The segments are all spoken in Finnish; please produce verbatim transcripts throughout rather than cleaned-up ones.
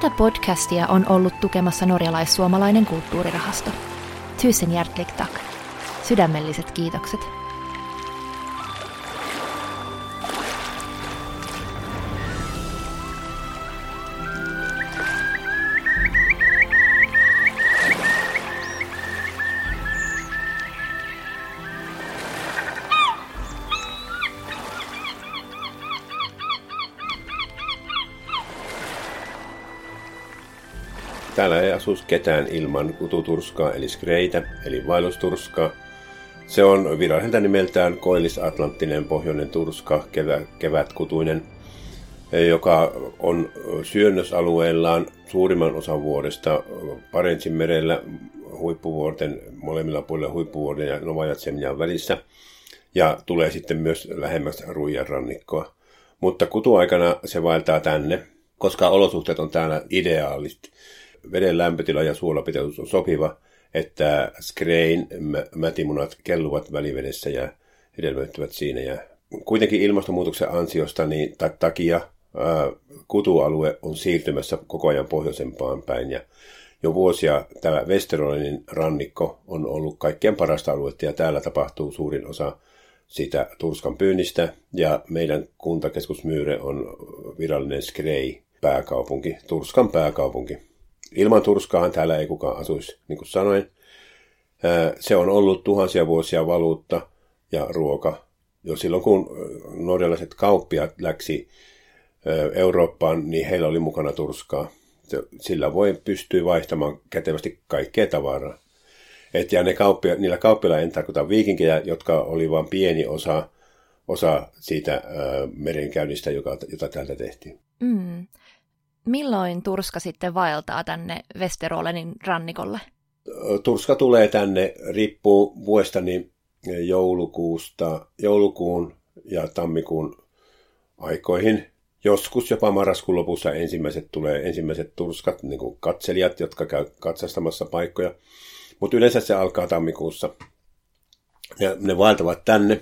Tätä podcastia on ollut tukemassa norjalais-suomalainen kulttuurirahasto. Tusen hjärtligt tack. Sydämelliset kiitokset. Täällä ei asu ketään ilman kututurskaa eli skreitä eli vaellusturskaa. Se on viralliselta nimeltään koillisatlanttinen pohjoinen turska, kevä, kevätkutuinen, joka on syönnösalueellaan suurimman osan vuodesta Barentsin merellä huippuvuorten, molemmilla puolilla huippuvuorten ja Novaja Zemljan välissä ja tulee sitten myös lähemmäs Ruijan rannikkoa. Mutta kutuaikana se vaeltaa tänne, koska olosuhteet on täällä ideaaliset. Veden lämpötila ja suolapitoisuus on sopiva, että skrein mätimunat kelluvat välivedessä ja hedelmöittyvät siinä. Ja kuitenkin ilmastonmuutoksen ansiosta niin takia ää, kutualue on siirtymässä koko ajan pohjoisempaan päin. Ja jo vuosia tämä Vesterålenin rannikko on ollut kaikkein parasta aluetta ja täällä tapahtuu suurin osa sitä turskan pyynnistä. Ja meidän kuntakeskus Myyre on virallinen skrei pääkaupunki, turskan pääkaupunki. Ilman turskaahan täällä ei kukaan asuisi, niin kuin sanoin. Se on ollut tuhansia vuosia valuutta ja ruoka. Jo silloin, kun norjalaiset kauppiaat läksi Eurooppaan, niin heillä oli mukana turskaa. Sillä voi pystyä vaihtamaan kätevästi kaikkea tavaraa. Et ja ne kauppia, niillä kauppiailla en tarkoita viikinkejä, jotka oli vain pieni osa, osa siitä merenkäynnistä, joka, jota täältä tehtiin. Mm. Milloin turska sitten vaeltaa tänne Vesterålenin rannikolle? Turska tulee tänne, riippuu vuodesta, niin joulukuusta, joulukuun ja tammikuun aikoihin. Joskus jopa marraskuun lopussa ensimmäiset tulee ensimmäiset turskat, niin kuin katselijat, jotka käy katsastamassa paikkoja. Mutta yleensä se alkaa tammikuussa. Ja ne vaeltavat tänne.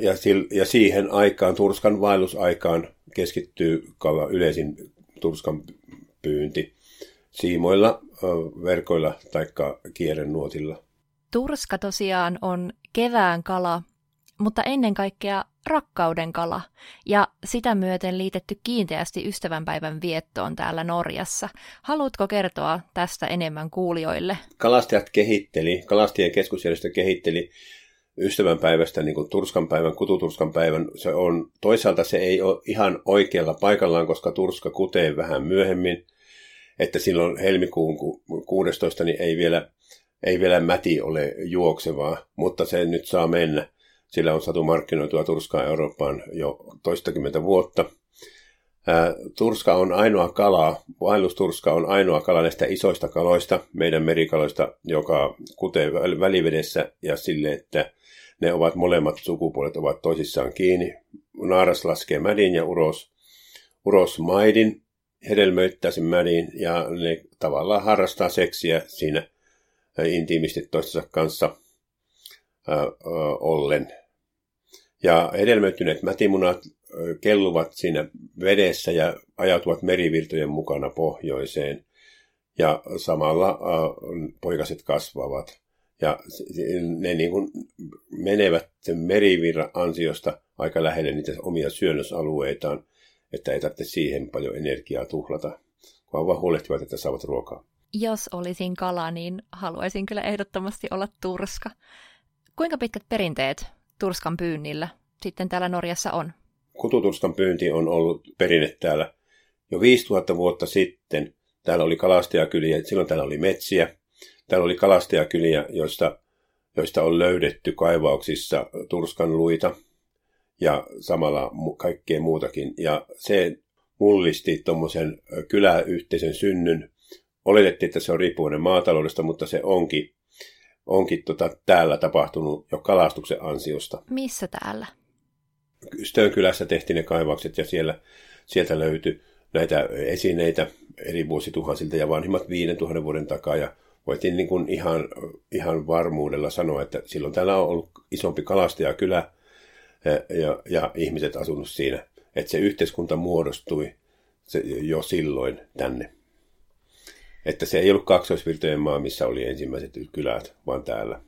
Ja, sil- ja siihen aikaan, turskan vaellusaikaan, keskittyy yleisin turskan pyynti siimoilla, verkoilla tai kierenuotilla. Turska tosiaan on kevään kala, mutta ennen kaikkea rakkauden kala ja sitä myöten liitetty kiinteästi ystävänpäivän viettoon täällä Norjassa. Haluatko kertoa tästä enemmän kuulijoille? Kalastajat kehitteli, kalastajien keskusjärjestö kehitteli ystävänpäivästä, niin kuin turskanpäivän, kututurskanpäivän, se on, toisaalta se ei ole ihan oikealla paikallaan, koska turska kutee vähän myöhemmin, että silloin helmikuun kuudestoista niin ei vielä, ei vielä mäti ole juoksevaa, mutta se nyt saa mennä. Sillä on saatu markkinoitua turskaa Eurooppaan jo toistakymmentä vuotta. Ää, turska on ainoa kala, vaellusturska on ainoa kala näistä isoista kaloista, meidän merikaloista, joka kutee välivedessä ja sille, että ne ovat molemmat sukupuolet ovat toisissaan kiinni. Naaras laskee mädin ja uros, uros maidin, hedelmöittää sen mädin ja ne tavallaan harrastaa seksiä siinä intiimisti toistensa kanssa ää, ää, ollen. Ja hedelmöittyneet mätimunat kelluvat siinä vedessä ja ajautuvat merivirtojen mukana pohjoiseen ja samalla äh, poikaset kasvavat ja ne niin kuin menevät sen merivirran ansiosta aika lähelle niitä omia syönnösalueitaan, että ei tarvitse siihen paljon energiaa tuhlata, vaan vaan huolehtivat, että saavat ruokaa. Jos olisin kala, niin haluaisin kyllä ehdottomasti olla turska. Kuinka pitkät perinteet turskan pyynnillä sitten täällä Norjassa on? Kututurskan pyynti on ollut perinne täällä jo viisituhatta vuotta sitten. Täällä oli kalastajakyliä, silloin täällä oli metsiä. Täällä oli kalastajakyliä, joista, joista on löydetty kaivauksissa turskan luita ja samalla kaikkea muutakin. Ja se mullisti tuommoisen kyläyhteisön synnyn. Oletettiin, että se on riippuvainen maataloudesta, mutta se onkin, onkin tota täällä tapahtunut jo kalastuksen ansiosta. Missä täällä? Kystön kylässä tehtiin ne kaivaukset ja siellä, sieltä löytyi näitä esineitä eri vuosituhansilta ja vanhimmat viidentuhannen vuoden takaa. Ja voitiin niin kuin ihan, ihan varmuudella sanoa, että silloin täällä on ollut isompi kalastajakylä ja, ja, ja ihmiset asunut siinä. Että se yhteiskunta muodostui se, jo silloin tänne. Että se ei ollut kaksoisvirtojen maa, missä oli ensimmäiset kylät, vaan täällä.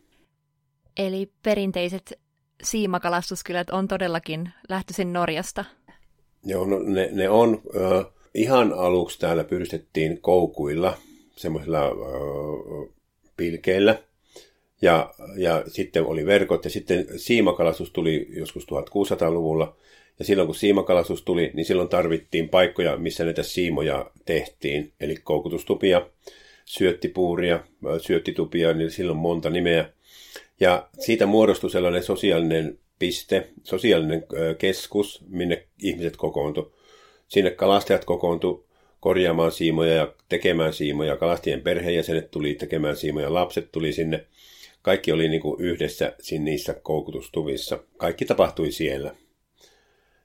Eli perinteiset siimakalastuskylät on todellakin lähtöisin Norjasta? Joo, no, ne, ne on. Äh, ihan aluksi täällä pyristettiin koukuilla, semmoisilla äh, pilkeillä. Ja, ja sitten oli verkot, ja sitten siimakalastus tuli joskus tuhatkuusisataaluvulla. Ja silloin kun siimakalastus tuli, niin silloin tarvittiin paikkoja, missä näitä siimoja tehtiin. Eli koukutustupia, syöttipuuria, syöttitupia, niin silloin monta nimeä. Ja siitä muodostui sellainen sosiaalinen piste, sosiaalinen keskus, minne ihmiset kokoontui. Sinne kalastajat kokoontui korjaamaan siimoja ja tekemään siimoja. Kalastajien perheenjäsenet tuli tekemään siimoja, lapset tuli sinne. Kaikki oli niin kuin yhdessä niissä koukutustuvissa. Kaikki tapahtui siellä.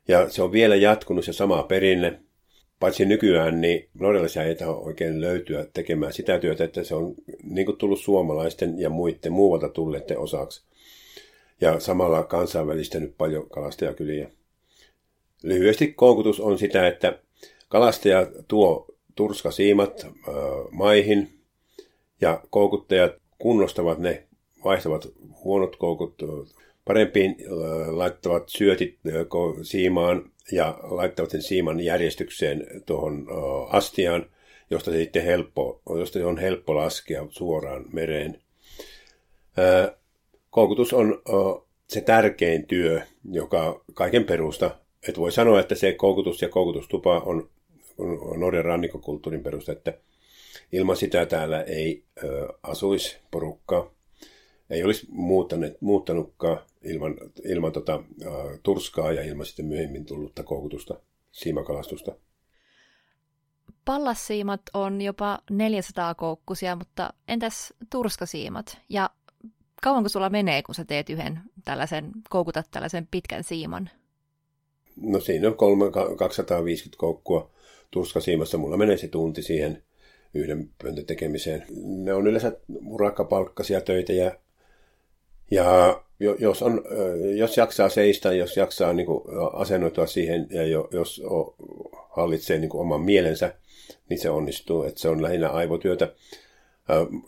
Ja se on vielä jatkunut se sama perinne. Paitsi nykyään, niin norjalaisia ei tahdo oikein löytyä tekemään sitä työtä, että se on niin kuin tullut suomalaisten ja muiden muualta tulleiden osaksi. Ja samalla kansainvälistänyt paljon kalastajakyliä. Lyhyesti koukutus on sitä, että kalastaja tuo turskasiimat äh, maihin ja koukuttajat kunnostavat ne, vaihtavat huonot koukut parempiin, laittavat syötit siimaan ja laittavat sen siiman järjestykseen tuohon astiaan, josta se sitten helppo, josta se on helppo laskea suoraan mereen. Koukutus on se tärkein työ, joka kaiken perusta. Et voi sanoa, että se koukutus ja koukutustupa on Norjan rannikkokulttuurin perusta, että ilman sitä täällä ei asuisi porukkaa. Ei olisi muuttanutkaan ilman, ilman tota, äh, turskaa ja ilman sitten myöhemmin tullutta koukutusta, siimakalastusta. Pallassiimat on jopa neljäsataa koukkusia, mutta entäs turskasiimat? Ja kauanko sulla menee, kun sä teet yhden tällaisen, koukutat tällaisen pitkän siiman? No siinä on kolme, kaksisataaviisikymmentä koukkua turskasiimassa. Mulla menee se tunti siihen yhden pöntön tekemiseen. Ne on yleensä urakkapalkkaisia töitä ja Ja jos, on, jos jaksaa seistä, jos jaksaa niin kuin asennoitua siihen ja jos hallitsee niin kuin oman mielensä, niin se onnistuu. Että se on lähinnä aivotyötä.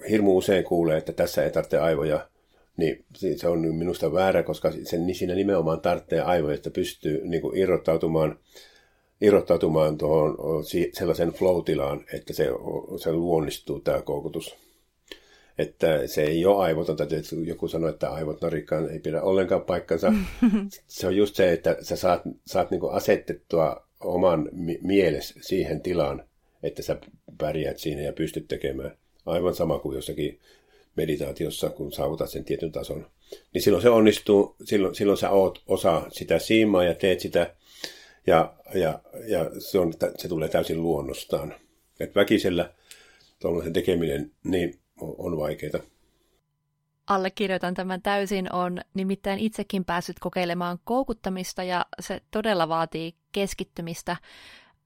Hirmu usein kuulee, että tässä ei tarvitse aivoja, niin se on minusta väärä, koska sen, siinä nimenomaan tarvitsee aivoja, että pystyy niin kuin irrottautumaan, irrottautumaan tuohon sellaisen flow-tilaan, että se, se luonnistuu tämä koukutus. Että se ei ole aivotonta, että joku sanoo, että aivot narikkaan ei pidä ollenkaan paikkansa. Se on just se, että sä saat, saat niinku asetettua oman mielesi siihen tilaan, että sä pärjäät siinä ja pystyt tekemään. Aivan sama kuin jossakin meditaatiossa, kun saavutat sen tietyn tason. Niin silloin se onnistuu, silloin, silloin sä oot osa sitä siimaa ja teet sitä, ja, ja, ja se, on, se tulee täysin luonnostaan. Et väkisellä tuollaisen tekeminen, niin on vaikeita. Allekirjoitan tämän täysin. Olen nimittäin itsekin päässyt kokeilemaan koukuttamista ja se todella vaatii keskittymistä,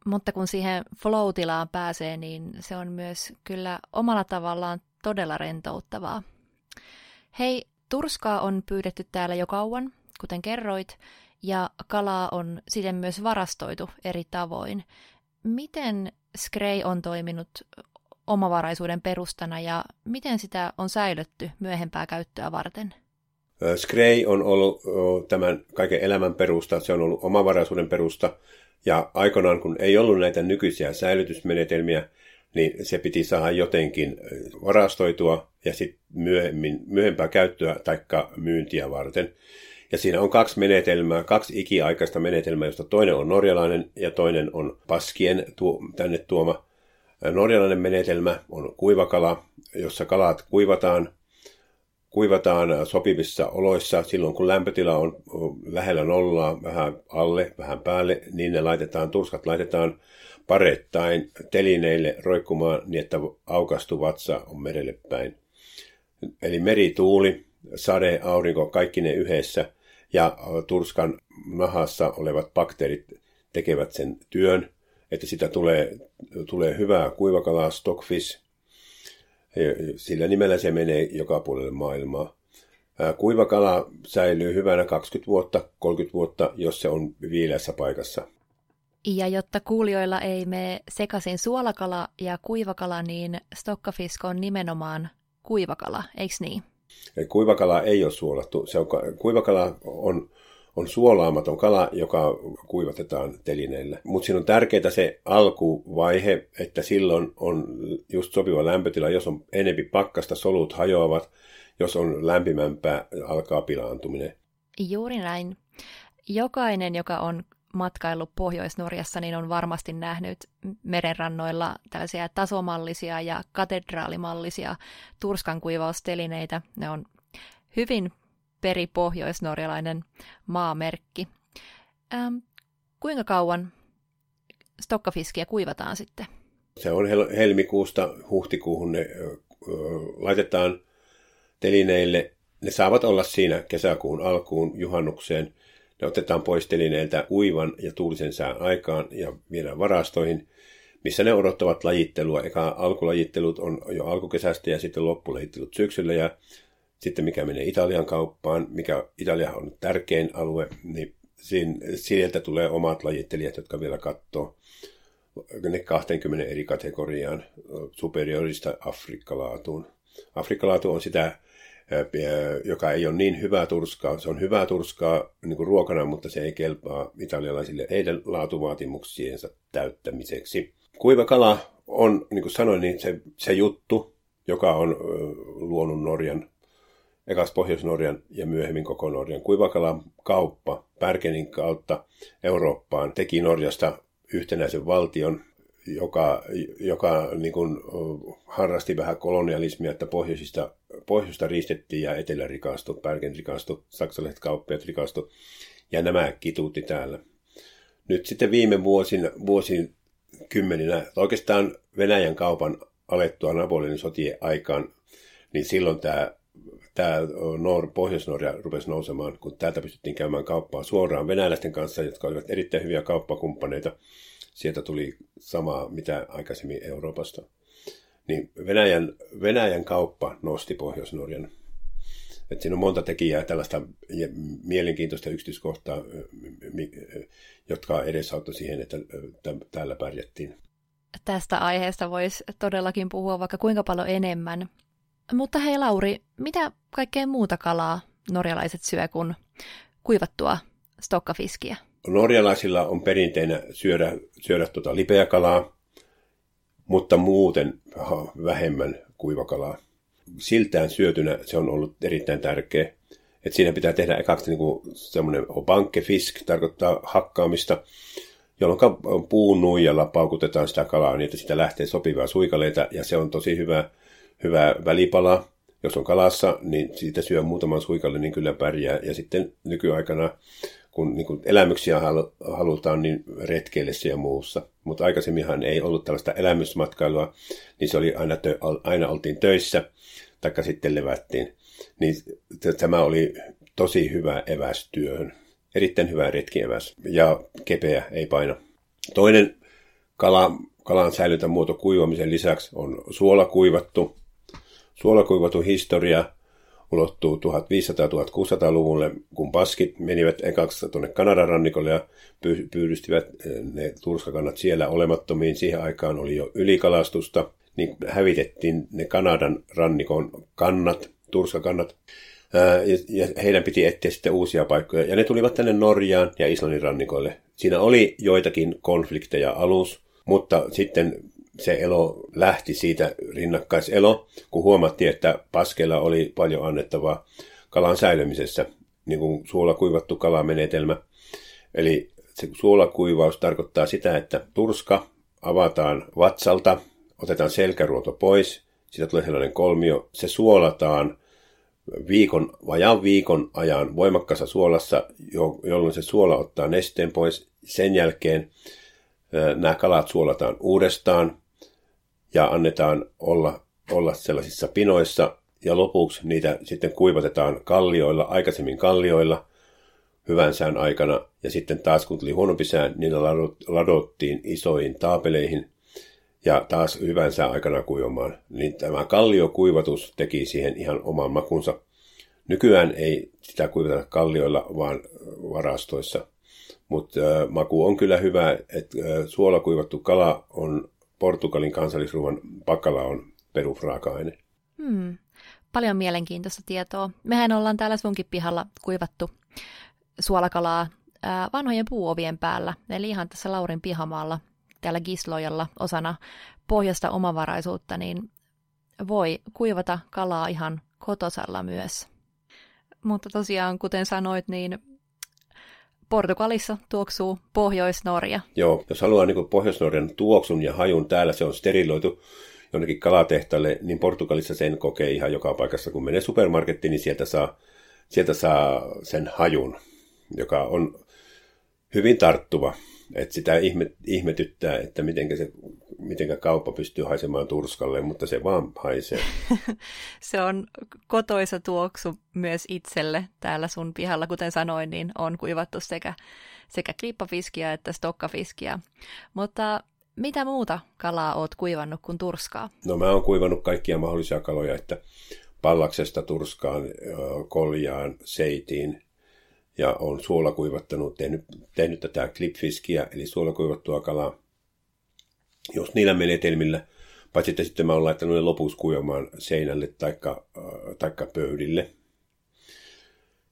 mutta kun siihen flow-tilaan pääsee, niin se on myös kyllä omalla tavallaan todella rentouttavaa. Hei, turskaa on pyydetty täällä jo kauan, kuten kerroit, ja kalaa on siten myös varastoitu eri tavoin. Miten skrei on toiminut omavaraisuuden perustana ja miten sitä on säilytty myöhempää käyttöä varten? Skrei on ollut tämän kaiken elämän perusta, se on ollut omavaraisuuden perusta ja aikanaan kun ei ollut näitä nykyisiä säilytysmenetelmiä, niin se piti saada jotenkin varastoitua ja sitten myöhemmin, myöhempää käyttöä tai myyntiä varten. Ja siinä on kaksi menetelmää, kaksi ikiaikaista menetelmää, josta toinen on norjalainen ja toinen on baskien tänne tuoma. Norjalainen menetelmä on kuivakala, jossa kalat kuivataan, kuivataan sopivissa oloissa. Silloin kun lämpötila on lähellä nollaa, vähän alle, vähän päälle, niin ne laitetaan, turskat laitetaan pareittain telineille roikkumaan niin, että aukaistu vatsa on merelle päin. Eli merituuli, sade, aurinko, kaikki ne yhdessä ja turskan nahassa olevat bakteerit tekevät sen työn. Että sitä tulee, tulee hyvää kuivakalaa, stockfish, sillä nimellä se menee joka puolelle maailmaa. Kuivakala säilyy hyvänä kaksikymmentä vuotta, kolmekymmentä vuotta, jos se on viileässä paikassa. Ja jotta kuulijoilla ei mene sekaisin suolakala ja kuivakala, niin stokkafisk on nimenomaan kuivakala, eikö niin? Kuivakala ei ole suolattu. Se on, kuivakala on, on suolaamaton kala, joka kuivatetaan telineillä. Mutta siinä on tärkeää se alkuvaihe, että silloin on just sopiva lämpötila. Jos on enempi pakkasta, solut hajoavat. Jos on lämpimämpää, alkaa pilaantuminen. Juuri näin. Jokainen, joka on matkaillut Pohjois-Norjassa, niin on varmasti nähnyt merenrannoilla tällaisia tasomallisia ja katedraalimallisia turskankuivaustelineitä. Ne on hyvin peripohjoisnorjalainen maamerkki. Ähm, kuinka kauan stokkafiskiä kuivataan sitten? Se on hel- helmikuusta huhtikuuhun. Ne ö, ö, laitetaan telineille. Ne saavat olla siinä kesäkuun alkuun juhannukseen. Ne otetaan pois telineiltä uivan ja tuulisen sään aikaan ja viedään varastoihin, missä ne odottavat lajittelua. Eka alkulajittelut on jo alkukesästä ja sitten loppulajittelut syksyllä. Ja sitten mikä menee Italian kauppaan, mikä Italia on tärkein alue, niin sieltä tulee omat lajittelijat, jotka vielä katsoo ne kaksikymmentä eri kategoriaan superiorista afrikkalaatuun. Afrikkalaatu on sitä, joka ei ole niin hyvää turskaa. Se on hyvää turskaa niin kuin ruokana, mutta se ei kelpaa italialaisille heidän laatuvaatimuksiensa täyttämiseksi. Kuivakala on, niin kuin sanoin, niin se, se juttu, joka on luonut Norjan, ekas Pohjois-Norjan ja myöhemmin koko Norjan. Kuivakalan kauppa Bergenin kautta Eurooppaan teki Norjasta yhtenäisen valtion, joka, joka niin kuin, harrasti vähän kolonialismia, että pohjoisista, pohjoista riistettiin ja etelä rikastui, Bergen rikastui, saksalaiset kauppiaat rikastui ja nämä kituutti täällä. Nyt sitten viime vuosin, vuosin kymmeninä, oikeastaan Venäjän kaupan alettua Napoleonin sotien aikaan, niin silloin tämä, tämä Nor- Pohjois-Norja rupesi nousemaan, kun täältä pystyttiin käymään kauppaa suoraan venäläisten kanssa, jotka olivat erittäin hyviä kauppakumppaneita. Sieltä tuli samaa, mitä aikaisemmin Euroopasta. Niin Venäjän, Venäjän kauppa nosti Pohjois-Norjan. Et siinä on monta tekijää, tällaista mielenkiintoista yksityiskohtaa, jotka edesauttoi siihen, että täällä pärjättiin. Tästä aiheesta voisi todellakin puhua vaikka kuinka paljon enemmän. Mutta hei Lauri, mitä kaikkea muuta kalaa norjalaiset syö kuin kuivattua stokkafiskiä? Norjalaisilla on perinteinä syödä, syödä tuota lipeäkalaa, mutta muuten vähemmän kuivakalaa. Siltään syötynä se on ollut erittäin tärkeä. Et siinä pitää tehdä ekaksi niinku semmoinen obankefisk, tarkoittaa hakkaamista, jolloin puun nuijalla paukutetaan sitä kalaa niin, että siitä lähtee sopivaa suikaleita, ja se on tosi hyvä, hyvä välipala. Jos on kalassa, niin siitä syö muutaman suikalle, niin kyllä pärjää. Ja sitten nykyaikana, kun niin elämyksiä halutaan, niin retkeillessä ja muussa. Mutta aikaisemminhan ei ollut tällaista elämysmatkailua, niin se oli aina, tö, aina oltiin töissä, taikka sitten levättiin. Niin tämä oli tosi hyvä eväs työhön. Erittäin hyvä retkieväs. Ja kepeä, ei paina. Toinen kala, kalan säilytänmuoto kuivamisen lisäksi on suolakuivattu. Suolakuivattu historia ulottuu viisitoistasataa–kuusisataaluvulle, kun baskit menivät ekaksi tuonne Kanadan rannikolle ja pyydystivät ne turskakannat siellä olemattomiin. Siihen aikaan oli jo ylikalastusta, niin hävitettiin ne Kanadan rannikon kannat, turskakannat, ja heidän piti etsiä sitten uusia paikkoja. Ja ne tulivat tänne Norjaan ja Islannin rannikolle. Siinä oli joitakin konflikteja alus, mutta sitten se elo lähti siitä, rinnakkaiselo, kun huomattiin, että paskeilla oli paljon annettavaa kalan säilymisessä, niin kuin suolakuivattu kalamenetelmä. Eli se suolakuivaus tarkoittaa sitä, että turska avataan vatsalta, otetaan selkäruoto pois, siitä tulee sellainen kolmio, se suolataan viikon, vajaan viikon ajan voimakkaassa suolassa, jolloin se suola ottaa nesteen pois. Sen jälkeen nämä kalat suolataan uudestaan ja annetaan olla, olla sellaisissa pinoissa, ja lopuksi niitä sitten kuivatetaan kallioilla, aikaisemmin kallioilla, hyvän sään aikana, ja sitten taas kun tuli huonompi sää, niillä ladottiin isoihin taapeleihin ja taas hyvän sään aikana kuivamaan. Niin tämä kalliokuivatus teki siihen ihan oman makunsa. Nykyään ei sitä kuivata kallioilla, vaan varastoissa. Mutta äh, maku on kyllä hyvä, että äh, suolakuivattu kala on Portugalin kansallisruuan, pakala on perusraaka-aine. Hmm. Paljon mielenkiintoista tietoa. Mehän ollaan täällä sunkin pihalla kuivattu suolakalaa äh, vanhojen puuovien päällä, eli ihan tässä Laurin pihamaalla, täällä Gislojalla osana pohjoista omavaraisuutta, niin voi kuivata kalaa ihan kotosalla myös. Mutta tosiaan, kuten sanoit, niin Portugalissa tuoksuu Pohjois-Norja. Joo, jos haluaa niin kuin Pohjois-Norjan tuoksun ja hajun, täällä se on steriloitu jonnekin kalatehtaalle, niin Portugalissa sen kokee ihan joka paikassa. Kun menee supermarkettiin, niin sieltä saa, sieltä saa sen hajun, joka on hyvin tarttuva. Että sitä ihme, ihmetyttää, että mitenkä, se, mitenkä kauppa pystyy haisemaan turskalle, mutta se vaan haisee. Se on kotoisa tuoksu myös itselle täällä sun pihalla. Kuten sanoin, niin on kuivattu sekä, sekä klippafiskiä että stokkafiskiä. Mutta mitä muuta kalaa oot kuivannut kuin turskaa? No mä oon kuivannut kaikkia mahdollisia kaloja, että pallaksesta turskaan, koljaan, seitiin. Ja olen suolakuivattanut, tehnyt, tehnyt tätä klipfiskiä, eli suolakuivattua kalaa, jos niillä menetelmillä. Paitsi että sitten mä olen laittanut ne lopuksi kuivamaan seinälle taikka, äh, taikka pöydille.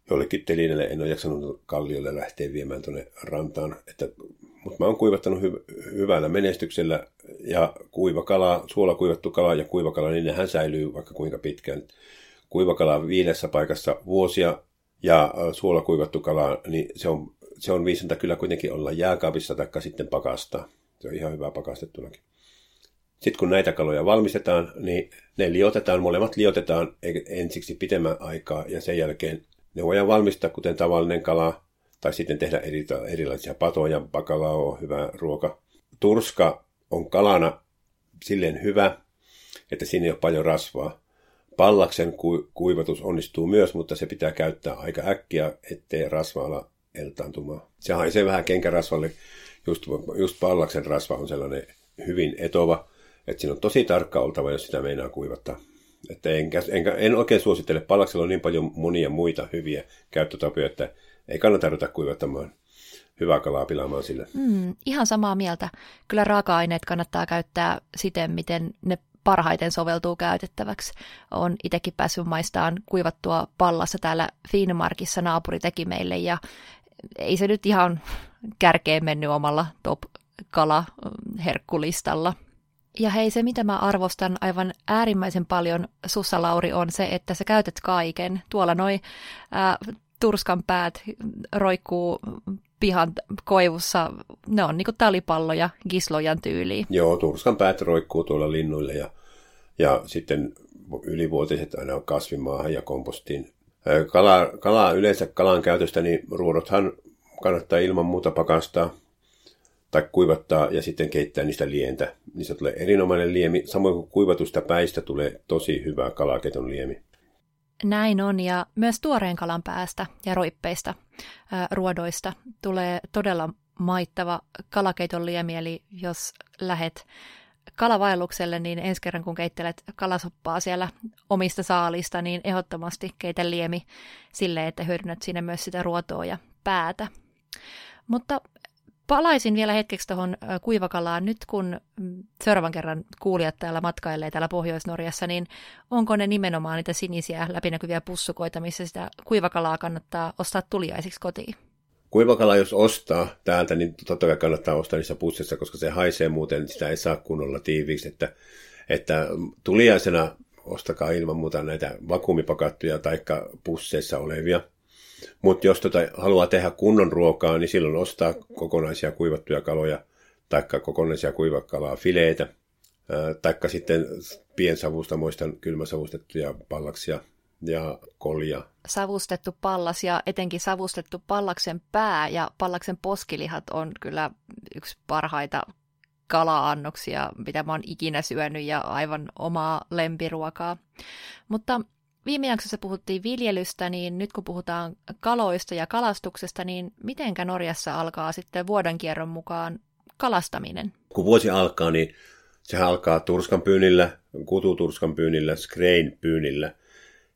Jollekin telinelle en ole jaksanut kalliolle lähteä viemään tuonne rantaan. Mutta mä olen kuivattanut hy- hyvällä menestyksellä. Ja kuivakala, suolakuivattu kala ja kuivakala, niin nehän säilyy vaikka kuinka pitkään. Kuivakala viidessä paikassa vuosia. Ja suolakuivattu kala, niin se on, se on viisintä kyllä kuitenkin olla jääkaapissa tai sitten pakastaa. Se on ihan hyvä pakastettunakin. Sitten kun näitä kaloja valmistetaan, niin ne liotetaan, molemmat liotetaan ensiksi pitemmän aikaa ja sen jälkeen ne voidaan valmistaa kuten tavallinen kala tai sitten tehdä eri, erilaisia patoja. Pakala on hyvä ruoka. Turska on kalana silleen hyvä, että siinä ei ole paljon rasvaa. Pallaksen kuivatus onnistuu myös, mutta se pitää käyttää aika äkkiä, ettei rasva ala eltaantumaan. Se haisee vähän kenkärasvalle. Just, just pallaksen rasva on sellainen hyvin etova, että siinä on tosi tarkka oltava, jos sitä meinaa kuivattaa. Että en, en, en oikein suosittele. Pallaksella on niin paljon monia muita hyviä käyttötapoja, että ei kannata ruveta kuivattamaan. Hyvää kalaa pilaamaan sillä. Mm, ihan samaa mieltä. Kyllä raaka-aineet kannattaa käyttää siten, miten ne parhaiten soveltuu käytettäväksi. Olen itsekin päässyt maistaan kuivattua pallassa täällä Finnmarkissa, naapuri teki meille, ja ei se nyt ihan kärkeen mennyt omalla top-kalaherkkulistalla. Ja hei, se mitä mä arvostan aivan äärimmäisen paljon sussa, Lauri, on se, että sä käytät kaiken. Tuolla noi ää, turskan päät roikkuu pihan koivussa, ne on niinku talipalloja Gislojan tyyliin. Joo, turskan päät roikkuu tuolla linnuille ja, ja sitten ylivuotiset aina on kasvimaahan ja kompostiin. Kalaa, kalaa yleensä kalan käytöstä, niin ruodothan kannattaa ilman muuta pakastaa tai kuivattaa ja sitten keittää niistä lientä. Niistä tulee erinomainen liemi, samoin kuin kuivatusta päistä tulee tosi hyvä kalaketon liemi. Näin on, ja myös tuoreen kalan päästä ja roippeista ää, ruodoista tulee todella maittava kalakeiton liemi, eli jos lähet kalavaellukselle, niin ensi kerran kun keittelet kalasoppaa siellä omista saalista, niin ehdottomasti keitä liemi silleen, että hyödynnät siinä myös sitä ruotoa ja päätä. Mutta palaisin vielä hetkeksi tuohon kuivakalaan. Nyt kun seuraavan kerran kuulijat täällä matkailee täällä Pohjois-Norjassa, niin onko ne nimenomaan niitä sinisiä läpinäkyviä pussukoita, missä sitä kuivakalaa kannattaa ostaa tuliaisiksi kotiin? Kuivakala jos ostaa täältä, niin totta kai kannattaa ostaa niissä pussissa, koska se haisee muuten, sitä ei saa kunnolla tiiviiksi. Että, että tuliaisena ostakaa ilman muuta näitä vakuumipakattuja tai pusseissa olevia. Mutta jos tota haluaa tehdä kunnon ruokaa, niin silloin ostaa kokonaisia kuivattuja kaloja tai kokonaisia kuivakalaa fileitä tai sitten piensavustamoista kylmäsavustettuja pallaksia ja kolja. Savustettu pallas ja etenkin savustettu pallaksen pää ja pallaksen poskilihat on kyllä yksi parhaita kala-annoksia, mitä mä oon ikinä syönyt, ja aivan omaa lempiruokaa. Mutta viime jaksossa puhuttiin viljelystä, niin nyt kun puhutaan kaloista ja kalastuksesta, niin mitenkä Norjassa alkaa sitten vuodenkierron mukaan kalastaminen? Kun vuosi alkaa, niin sehän alkaa turskan pyynillä, kututurskan pyynillä, skrein pyynillä.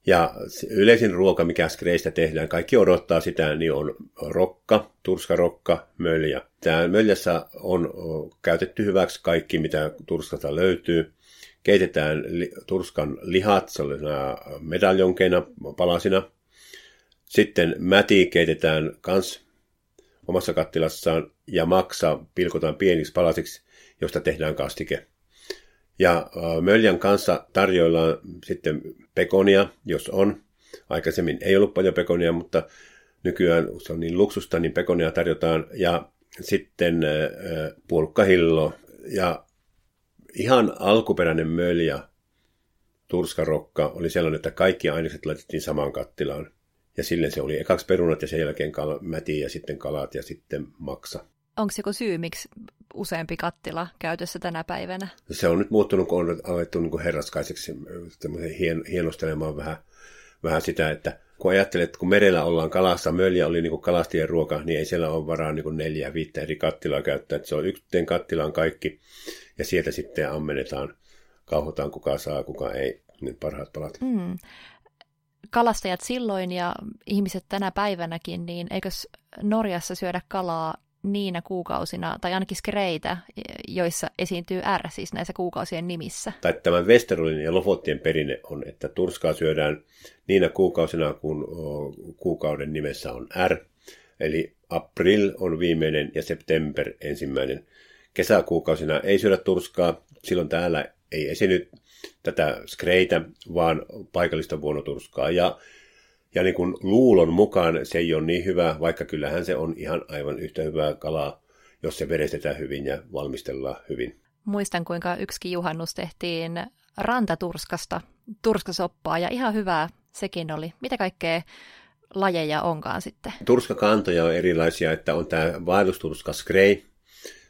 Ja yleisin ruoka, mikä skreistä tehdään, kaikki odottaa sitä, niin on rokka, turskarokka, möljä. Tää möljässä on käytetty hyväksi kaikki, mitä turskasta löytyy. Keitetään turskan lihat sellaisena medaljonkeina, palasina. Sitten mäti keitetään kans omassa kattilassaan ja maksa pilkotaan pieniksi palasiksi, josta tehdään kastike. Ja möljän kanssa tarjoillaan sitten pekonia, jos on. Aikaisemmin ei ollut paljon pekonia, mutta nykyään se on niin luksusta, niin pekonia tarjotaan. Ja sitten puolukkahillo ja ihan alkuperäinen möljä, turskarokka, oli sellainen, että kaikki ainekset laitettiin samaan kattilaan. Ja silleen se oli ekaksi perunat ja sen jälkeen kal- mäti ja sitten kalat ja sitten maksa. Onko se joku syy, miksi useampi kattila käytössä tänä päivänä? Se on nyt muuttunut, kun on alettu niin kuin herraskaiseksi hien, hienostelemaan vähän, vähän sitä, että kun ajattelet, että kun merellä ollaan kalassa, möljä oli niin kuin kalastien ruoka, niin ei siellä ole varaa niin kuin neljä, viittä eri kattilaa käyttää. Että se on yhteen kattilaan kaikki ja sieltä sitten ammennetaan, kauhotaan kuka saa, kuka ei, niin parhaat palat. Mm. Kalastajat silloin ja ihmiset tänä päivänäkin, niin eikös Norjassa syödä kalaa niinä kuukausina, tai ainakin skreitä, joissa esiintyy R, siis näissä kuukausien nimissä? Tai tämän Vesterålen ja Lofotien perinne on, että turskaa syödään niinä kuukausina, kun kuukauden nimessä on R. Eli april on viimeinen ja september ensimmäinen. Kesäkuukausina ei syödä turskaa, silloin täällä ei esiinny tätä skreitä, vaan paikallista vuonoturskaa. Ja Ja niin kuin luulon mukaan se ei ole niin hyvä, vaikka kyllähän se on ihan aivan yhtä hyvää kalaa, jos se verestetään hyvin ja valmistellaan hyvin. Muistan, kuinka yksikin juhannus tehtiin rantaturskasta, turskasoppaa, ja ihan hyvää sekin oli. Mitä kaikkea lajeja onkaan sitten? Turskakantoja on erilaisia, että on tämä vaellusturska skrei.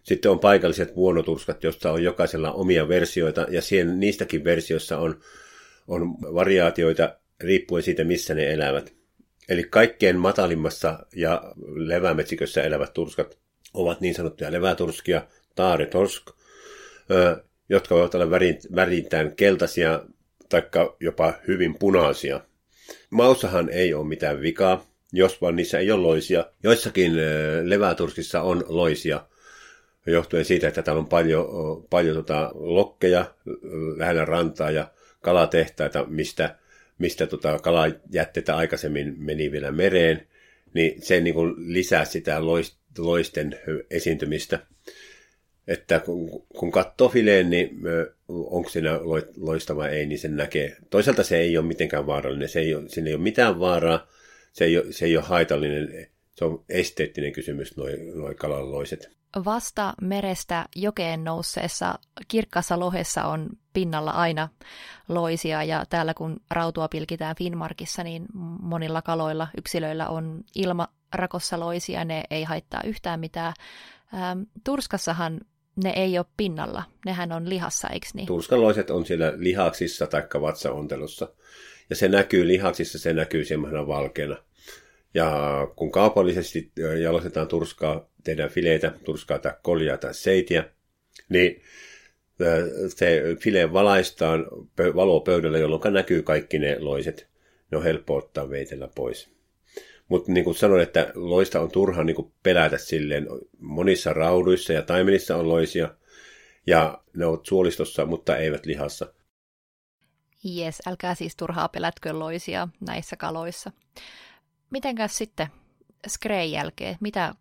Sitten on paikalliset vuonoturskat, joista on jokaisella omia versioita, ja siihen, niistäkin versioissa on, on variaatioita, riippuen siitä, missä ne elävät. Eli kaikkein matalimmassa ja levämetsikössä elävät turskat ovat niin sanottuja leväturskia, taaretorsk, jotka voivat olla väriltään keltaisia tai jopa hyvin punaisia. Maussahan ei ole mitään vikaa, jos vaan niissä ei ole loisia. Joissakin leväturskissa on loisia, johtuen siitä, että täällä on paljon, paljon tota lokkeja lähellä rantaa ja kalatehtaita, mistä mistä tota kalajätteitä aikaisemmin meni vielä mereen, niin se niin kuin lisää sitä loisten esiintymistä. Että kun, kun katsoo fileen, niin onko siinä loista vai ei, niin sen näkee. Toisaalta se ei ole mitenkään vaarallinen, se ei ole, siinä ei ole mitään vaaraa, se ei ole, se ei ole haitallinen, se on esteettinen kysymys, nuo kalanloiset. Vasta merestä jokeen nousseessa kirkkaassa lohessa on pinnalla aina loisia, ja täällä kun rautua pilkitään Finnmarkissa, niin monilla kaloilla, yksilöillä on ilmarakossa loisia, ne ei haittaa yhtään mitään. Ähm, turskassahan ne ei ole pinnalla, nehän on lihassa, eikö niin? Turskaloiset on siellä lihaksissa tai vatsaontelossa, ja se näkyy lihaksissa, se näkyy semmoisena valkeana. Ja kun kaupallisesti jalostetaan turskaa, tehdään fileitä, turskaa tai koljaa tai seitiä, niin se fileen valaistaan valoa pöydällä, jolloin näkyy kaikki ne loiset. Ne on helppo ottaa veitellä pois. Mutta niin kuin sanoin, että loista on turha niin kuin pelätä silleen. Monissa rauduissa ja taimenissa on loisia, ja ne ovat suolistossa, mutta eivät lihassa. Jes, älkää siis turhaa pelätkö loisia näissä kaloissa. Mitenkäs sitten skrein jälkeen? Mitä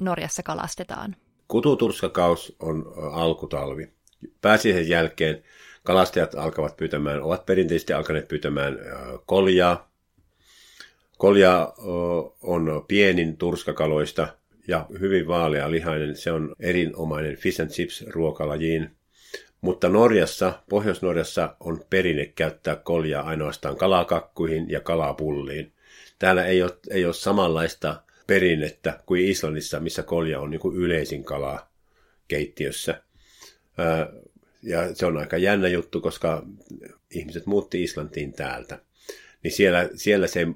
Norjassa kalastetaan? Kututurskakaus on alkutalvi. Pääsiäisen jälkeen kalastajat alkavat pyytämään, ovat perinteisesti alkaneet pyytämään koljaa. Kolja on pienin turskakaloista ja hyvin vaalea lihainen. Se on erinomainen fish and chips ruokalajiin. Mutta Norjassa, Pohjois-Norjassa on perinne käyttää koljaa ainoastaan kalakakkuihin ja kalapulliin. Täällä ei ole, ei ole samanlaista perinnettä kuin Islannissa, missä kolja on niin kuin yleisin kalaa keittiössä. Ja se on aika jännä juttu, koska ihmiset muutti Islantiin täältä. Niin siellä, siellä se,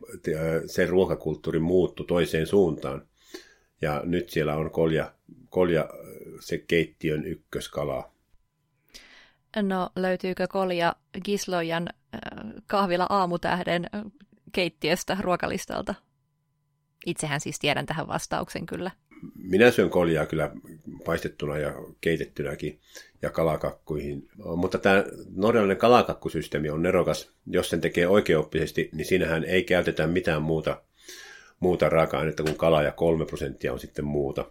se ruokakulttuuri muuttui toiseen suuntaan. Ja nyt siellä on kolja, kolja se keittiön ykköskalaa. No, löytyykö kolja Gislojan kahvila aamutähden keittiöstä ruokalistalta? Itsehän siis tiedän tähän vastauksen kyllä. Minä syön koljaa kyllä paistettuna ja keitettynäkin ja kalakakkuihin, mutta tämä norjalainen kalakakkusysteemi on nerokas. Jos sen tekee oikeaoppisesti, niin siinähän ei käytetä mitään muuta, muuta raaka-ainetta kuin kalaa ja kolme prosenttia on sitten muuta.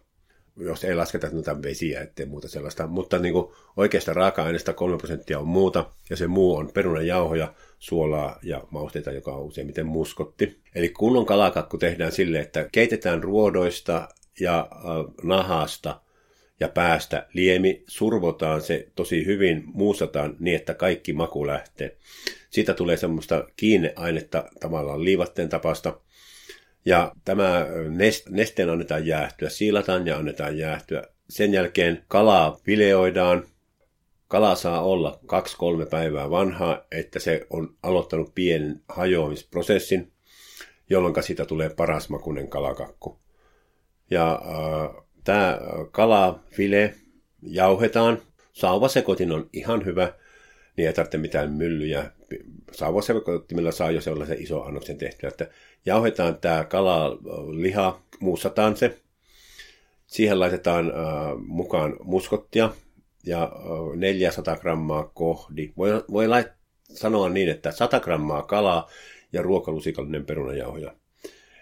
Jos ei lasketa noita vesiä, ettei muuta sellaista, mutta niin kuin oikeasta raaka-aineesta kolme prosenttia on muuta, ja se muu on perunajauhoja, suolaa ja mausteita, joka on useimmiten muskotti. Eli kunnon kalakakku tehdään sille, että keitetään ruodoista ja nahasta ja päästä liemi, survotaan se tosi hyvin, muusataan niin, että kaikki maku lähtee. Siitä tulee semmoista kiinneainetta tavallaan liivatteen tapasta. Ja tämä nesteen annetaan jäähtyä, siilataan ja annetaan jäähtyä. Sen jälkeen kalaa fileoidaan. Kala saa olla kaksi kolme päivää vanhaa, että se on aloittanut pienen hajoamisprosessin, jolloin siitä tulee paras makuinen kalakakku. Ja äh, tämä kalafile jauhetaan. Sauvasekotin on ihan hyvä, niin ei tarvitse mitään myllyjä. Sauvasekottimilla saa jo sellaisen ison annoksen tehtyä, että jauhetaan tämä kalaliha, muussataan se. Siihen laitetaan äh, mukaan muskottia ja äh, neljäsataa grammaa kohdi. Voi, voi lait- sanoa niin, että sata grammaa kalaa ja ruokalusikallinen perunajauhoja.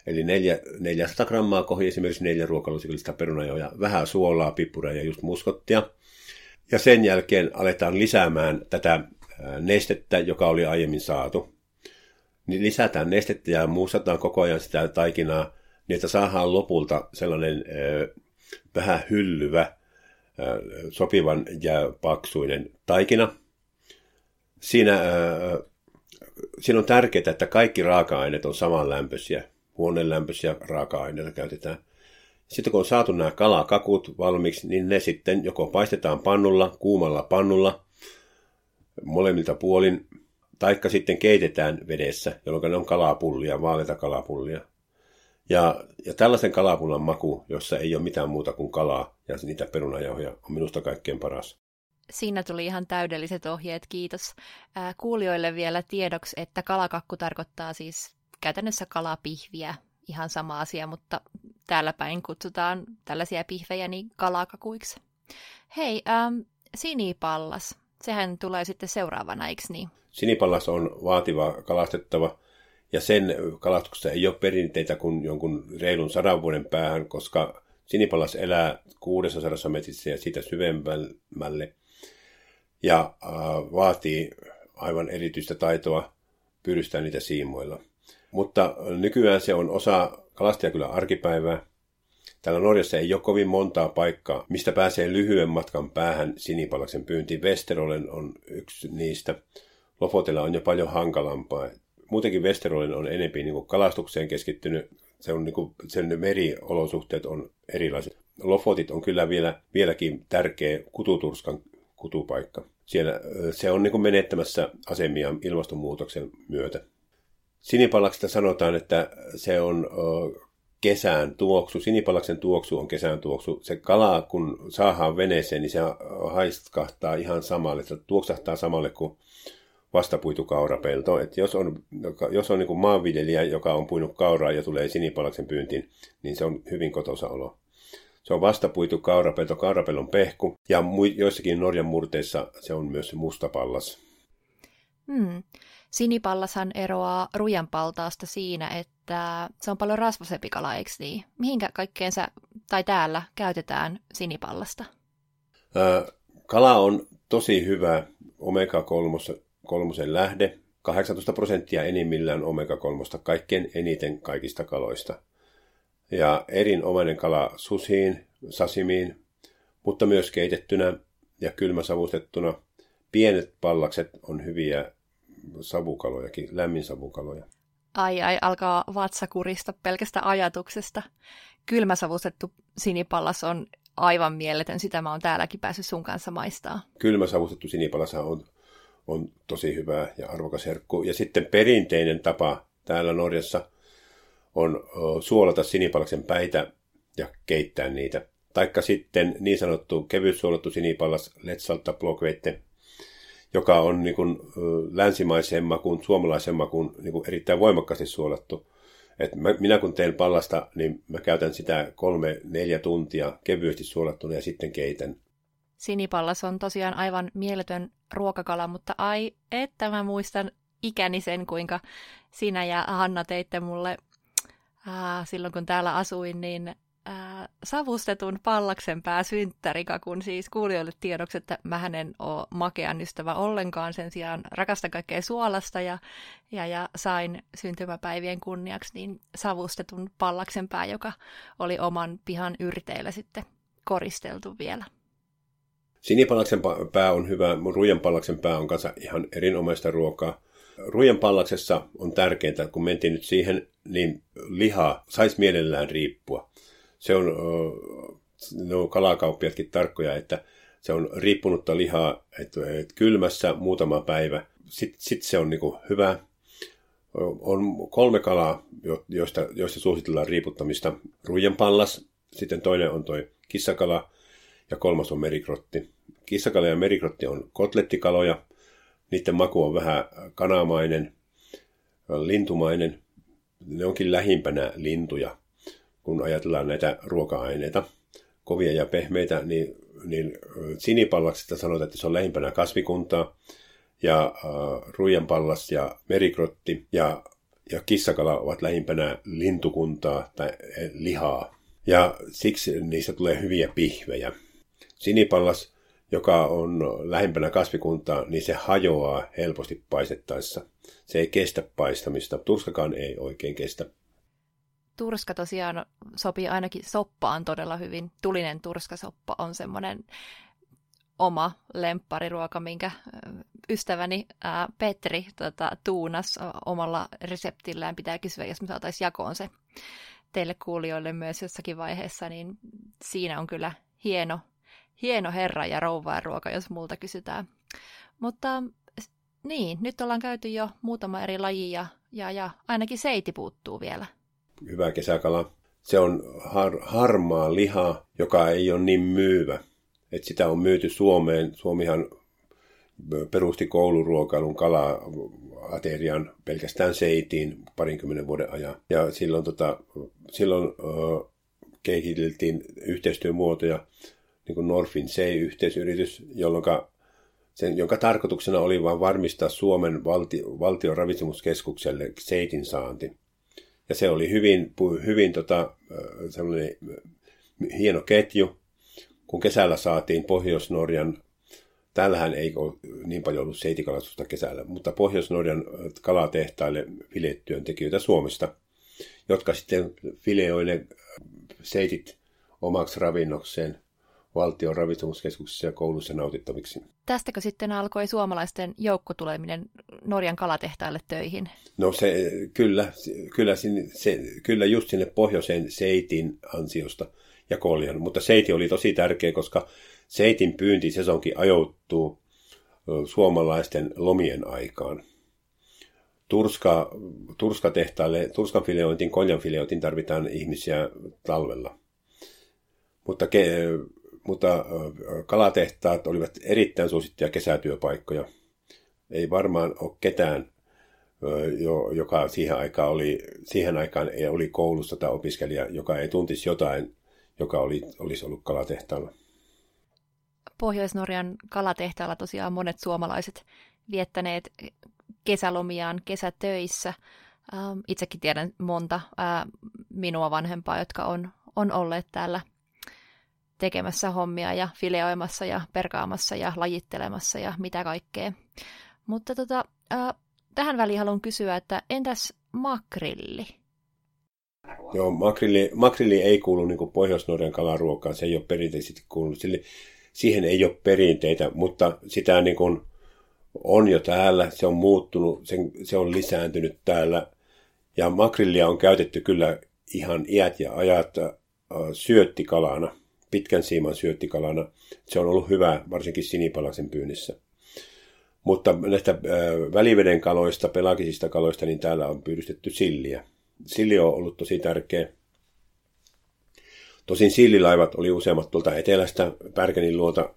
Eli neljä, neljäsataa grammaa kohdi esimerkiksi neljä ruokalusikallista perunajauhoja, vähän suolaa, pippuria ja just muskottia. Ja sen jälkeen aletaan lisäämään tätä äh, nestettä, joka oli aiemmin saatu. Niin lisätään nestettä ja muusataan koko ajan sitä taikinaa, niin että saadaan lopulta sellainen ö, vähän hyllyvä, ö, sopivan ja paksuinen taikina. Siinä, ö, siinä on tärkeää, että kaikki raaka-aineet on samanlämpöisiä, huoneenlämpöisiä raaka-aineita käytetään. Sitten kun on saatu nämä kalakakut valmiiksi, niin ne sitten joko paistetaan pannulla, kuumalla pannulla, molemmilta puolin, taikka sitten keitetään vedessä, jolloin ne on kalapullia, vaaleita kalapullia. Ja, ja tällaisen kalapullan maku, jossa ei ole mitään muuta kuin kalaa ja niitä perunajauhoja, on minusta kaikkein paras. Siinä tuli ihan täydelliset ohjeet, kiitos. Ää, kuulijoille vielä tiedoksi, että kalakakku tarkoittaa siis käytännössä kalapihviä, ihan sama asia, mutta täällä päin kutsutaan tällaisia pihvejä niin kalakakuiksi. Hei, ää, sinipallas. Sehän tulee sitten seuraavana, eikö niin? Sinipallas on vaativa kalastettava, ja sen kalastuksessa ei ole perinteitä kuin jonkun reilun sadan vuoden päähän, koska sinipallas elää kuusisataa metrissä ja siitä syvemmälle, ja äh, vaatii aivan erityistä taitoa pyydystää niitä siimoilla. Mutta nykyään se on osa kalastajakylän arkipäivää. Täällä Norjassa ei ole kovin montaa paikkaa, mistä pääsee lyhyen matkan päähän sinipallaksen pyyntiin. Vesterålen on yksi niistä. Lofotella on jo paljon hankalampaa. Muutenkin Vesterålen on enempi niin kuin kalastukseen keskittynyt. Se on niin kuin, sen meriolosuhteet on erilaiset. Lofotit on kyllä vielä, vieläkin tärkeä kututurskan kutupaikka. Siellä se on niin kuin menettämässä asemia ilmastonmuutoksen myötä. Sinipallaksesta sanotaan, että se on kesän tuoksu. Sinipallaksen tuoksu on kesän tuoksu. Se kala, kun saadaan veneeseen, niin se haiskahtaa ihan samalle. Se tuoksahtaa samalle kuin vastapuitukaurapelto. Et jos on, jos on niin kuin maanviljelijä, joka on puinut kauraa ja tulee sinipallaksen pyyntiin, niin se on hyvin kotoisa olo. Se on vastapuitukaurapelto, kaurapellon pehku. Ja joissakin Norjan murteissa se on myös mustapallas. Hmm. Sinipallashan eroaa rujanpaltaasta siinä, että se on paljon rasvasempi kala, eikö niin? Mihinkä kaikkeensa tai täällä käytetään sinipallasta? Kala on tosi hyvä omega kolme lähde. kahdeksantoista prosenttia enimmillään omega kolme, kaikkein eniten kaikista kaloista. Ja erinomainen kala susiin, sasimiin, mutta myös keitettynä ja kylmäsavustettuna. Pienet pallakset on hyviä savukalojakin, lämmin savukaloja. Ai ai, alkaa vatsakurista pelkästä ajatuksesta. Kylmäsavustettu sinipallas on aivan mieletön, sitä mä oon täälläkin päässyt sun kanssa maistaa. Kylmäsavustettu sinipallas on, on tosi hyvää ja arvokas herkku. Ja sitten perinteinen tapa täällä Norjassa on suolata sinipallaksen päitä ja keittää niitä. Taikka sitten niin sanottu kevyt suolattu sinipallas, letsalta blokveitte. joka on niin kuin länsimaisen makuun, suomalaisen makuun niin kuin erittäin voimakkaasti suolattu. Et mä, minä kun teen pallasta, niin mä käytän sitä kolme, neljä tuntia kevyesti suolattuna ja sitten keitän. Sinipallas on tosiaan aivan mieletön ruokakala, mutta ai, että mä muistan ikäni sen, kuinka sinä ja Hanna teitte mulle äh, silloin, kun täällä asuin, niin Äh, savustetun pallaksen pääsynttärikakun, siis kuulijoille tiedoksi, että mähän en ole makean ystävä ollenkaan, sen sijaan rakastan kaikkea suolasta ja, ja, ja sain syntymäpäivien kunniaksi niin savustetun pallaksen pää, joka oli oman pihan yrteillä sitten koristeltu vielä. Sinipallaksen pää on hyvä, mutta ruijan pallaksen pää on kanssa ihan erinomaista ruokaa. Ruijan pallaksessa on tärkeintä, kun mentiin nyt siihen, niin liha saisi mielellään riippua. Se on, no kalakauppiatkin tarkkoja, että se on riippunutta lihaa, että kylmässä muutama päivä. Sitten sit se on niin kuin hyvä. On kolme kalaa, joista, joista suositellaan riiputtamista. Ruijan pallas, sitten toinen on toi kissakala ja kolmas on merikrotti. Kissakala ja merikrotti on kotlettikaloja. Niiden maku on vähän kanamainen, lintumainen. Ne onkin lähimpänä lintuja. Kun ajatellaan näitä ruoka-aineita, kovia ja pehmeitä, niin, niin sinipallaksesta sanotaan, että se on lähimpänä kasvikuntaa, ja äh, ruijanpallas ja merikrotti ja, ja kissakala ovat lähimpänä lintukuntaa tai lihaa. Ja siksi niistä tulee hyviä pihvejä. Sinipallas, joka on lähimpänä kasvikuntaa, niin se hajoaa helposti paistettaessa. Se ei kestä paistamista, turskakaan ei oikein kestä. Turska tosiaan sopii ainakin soppaan todella hyvin. Tulinen turskasoppa on semmoinen oma lemppariruoka, minkä ystäväni ää, Petri tota, tuunas omalla reseptillään. Pitää kysyä, jos me saataisiin jakoon se teille kuulijoille myös jossakin vaiheessa, niin siinä on kyllä hieno, hieno herra ja rouvaa ruoka, jos multa kysytään. Mutta niin, nyt ollaan käyty jo muutama eri laji ja, ja, ja ainakin seiti puuttuu vielä. Hyvä kesäkala. Se on har, harmaa liha, joka ei ole niin myyvä. Et sitä on myyty Suomeen. Suomihan perusti kouluruokailun kala-aterian pelkästään seitiin parinkymmenen vuoden ajan. Ja silloin, tota, silloin äh, kehiteltiin yhteistyömuotoja, niin kuin Norfin SEI-yhteisyritys, jolloin sen, jonka tarkoituksena oli vain varmistaa Suomen valti, valtion ravitsemuskeskukselle seitin saanti. Ja se oli hyvin, hyvin tota, sellainen hieno ketju, kun kesällä saatiin Pohjois-Norjan, täällähän ei ole niin paljon ollut seitikalastusta kesällä, mutta Pohjois-Norjan kalatehtaille filetyöntekijöitä Suomesta, jotka sitten fileoille seitit omaksi ravinnokseen valtion ravitsemuskeskuksessa ja koulussa nautittaviksi. Tästäkö sitten alkoi suomalaisten joukkotuleminen Norjan kalatehtaille töihin? No se, kyllä, kyllä, sinne, se, kyllä just sinne pohjoiseen seitin ansiosta ja koljan, mutta seiti oli tosi tärkeä, koska seitin pyyntisesonkin ajoittuu suomalaisten lomien aikaan. Turska, turska tehtaalle, turskan fileointiin, koljan fileointiin tarvitaan ihmisiä talvella, mutta ke, Mutta kalatehtaat olivat erittäin suosittuja kesätyöpaikkoja. Ei varmaan ole ketään, joka siihen aikaan oli, siihen aikaan ei oli koulussa tai opiskelija, joka ei tuntisi jotain, joka oli, olisi ollut kalatehtaalla. Pohjois-Norjan kalatehtaalla tosiaan monet suomalaiset viettäneet kesälomiaan kesätöissä. Itsekin tiedän monta minua vanhempaa, jotka on, on olleet täällä tekemässä hommia ja fileoimassa ja perkaamassa ja lajittelemassa ja mitä kaikkea. Mutta tota, äh, tähän väliin haluan kysyä, että entäs makrilli? Joo, makrilli, makrilli ei kuulu niin kuin Pohjois-Norjan kalaruokaan, se ei ole perinteisesti kuulunut. Sille, siihen ei ole perinteitä, mutta sitä niin kuin on jo täällä, se on muuttunut, sen, se on lisääntynyt täällä. Ja makrillia on käytetty kyllä ihan iät ja ajat äh, syöttikalana. Pitkän siiman syöttikalana. Se on ollut hyvä, varsinkin sinipallaksen pyynnissä. Mutta näistä väliveden kaloista, pelagisista kaloista, niin täällä on pyydystetty silliä. Silli on ollut tosi tärkeä. Tosin sillilaivat oli useammat tuolta etelästä, Bergenin luota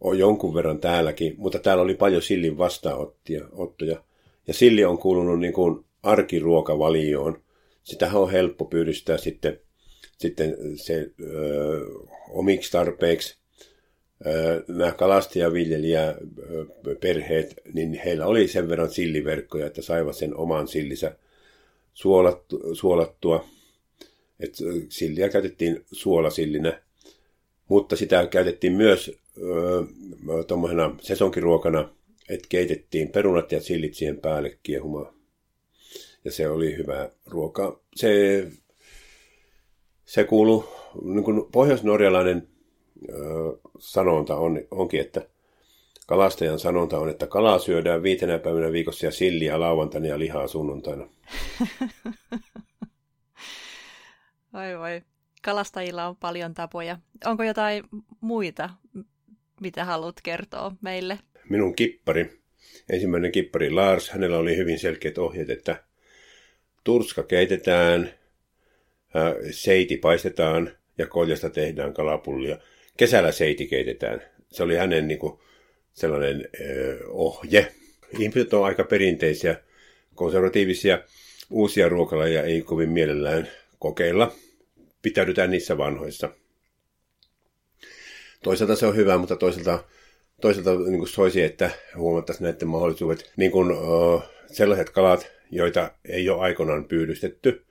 on jonkun verran täälläkin, mutta täällä oli paljon sillin vastaanottoja. Ja silli on kuulunut niin kuin arkiruokavalioon. Sitähän on helppo pyydystää sitten, sitten se, ö, omiksi tarpeiksi. Ö, nämä kalastajaviljelijäperheet, niin heillä oli sen verran silliverkkoja, että saivat sen oman sillisä suolattua. Et silliä käytettiin suolasillinä, mutta sitä käytettiin myös öö, tuommoisena sesonkiruokana, että keitettiin perunat ja sillit siihen päälle kiehumaan. Ja se oli hyvää ruokaa. Se, se kuului, niin kuin pohjoisnorjalainen öö, sanonta on, onkin, että kalastajan sanonta on, että kalaa syödään viitenä päivänä viikossa ja silliä lauantaina ja lihaa sunnuntaina. Oi voi. Kalastajilla on paljon tapoja. Onko jotain muita, mitä haluat kertoa meille? Minun kippari, ensimmäinen kippari Lars, hänellä oli hyvin selkeät ohjeet, että turska keitetään, seiti paistetaan ja koljasta tehdään kalapullia. Kesällä seiti keitetään. Se oli hänen niin kuin sellainen ohje. Ihmiset on aika perinteisiä, konservatiivisia, uusia ruokalajeja ei kovin mielellään kokeilla. Pitäydytään niissä vanhoissa. Toisaalta se on hyvä, mutta toisaalta, toisaalta niin kuin soisi, että huomattaisiin näiden mahdollisuudet. Niin kuin, uh, sellaiset kalat, joita ei ole aikoinaan pyydystetty,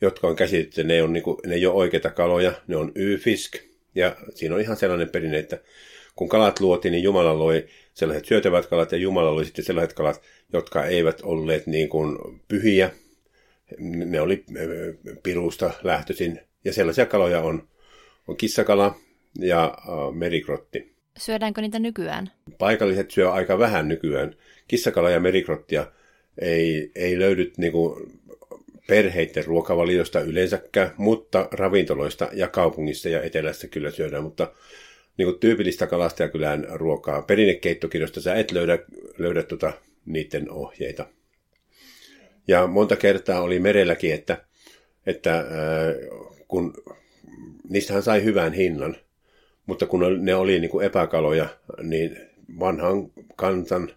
jotka on käsitetty, ne, on, niin kuin, ne ei ole oikeita kaloja, ne on y-fisk. Ja siinä on ihan sellainen perinne, että kun kalat luotiin, niin Jumala loi sellaiset syötävät kalat ja Jumala loi sitten sellaiset kalat, jotka eivät olleet niin kuin pyhiä. Ne oli pirusta lähtöisin. Ja sellaisia kaloja on, on kissakala ja äh, merikrotti. Syödäänkö niitä nykyään? Paikalliset syö aika vähän nykyään. Kissakala ja merikrottia ei, ei löydy niinku, perheiden ruokavaliosta yleensäkään, mutta ravintoloista ja kaupungissa ja etelässä kyllä syödään. Mutta niinku, tyypillistä kalastajakylän ruokaa perinnekeittokirjoista sä et löydä, löydä tota, niiden ohjeita. Ja monta kertaa oli merelläkin, että, että äh, kun niistähän sai hyvän hinnan, mutta kun ne oli niin kuin epäkaloja, niin vanhan kansan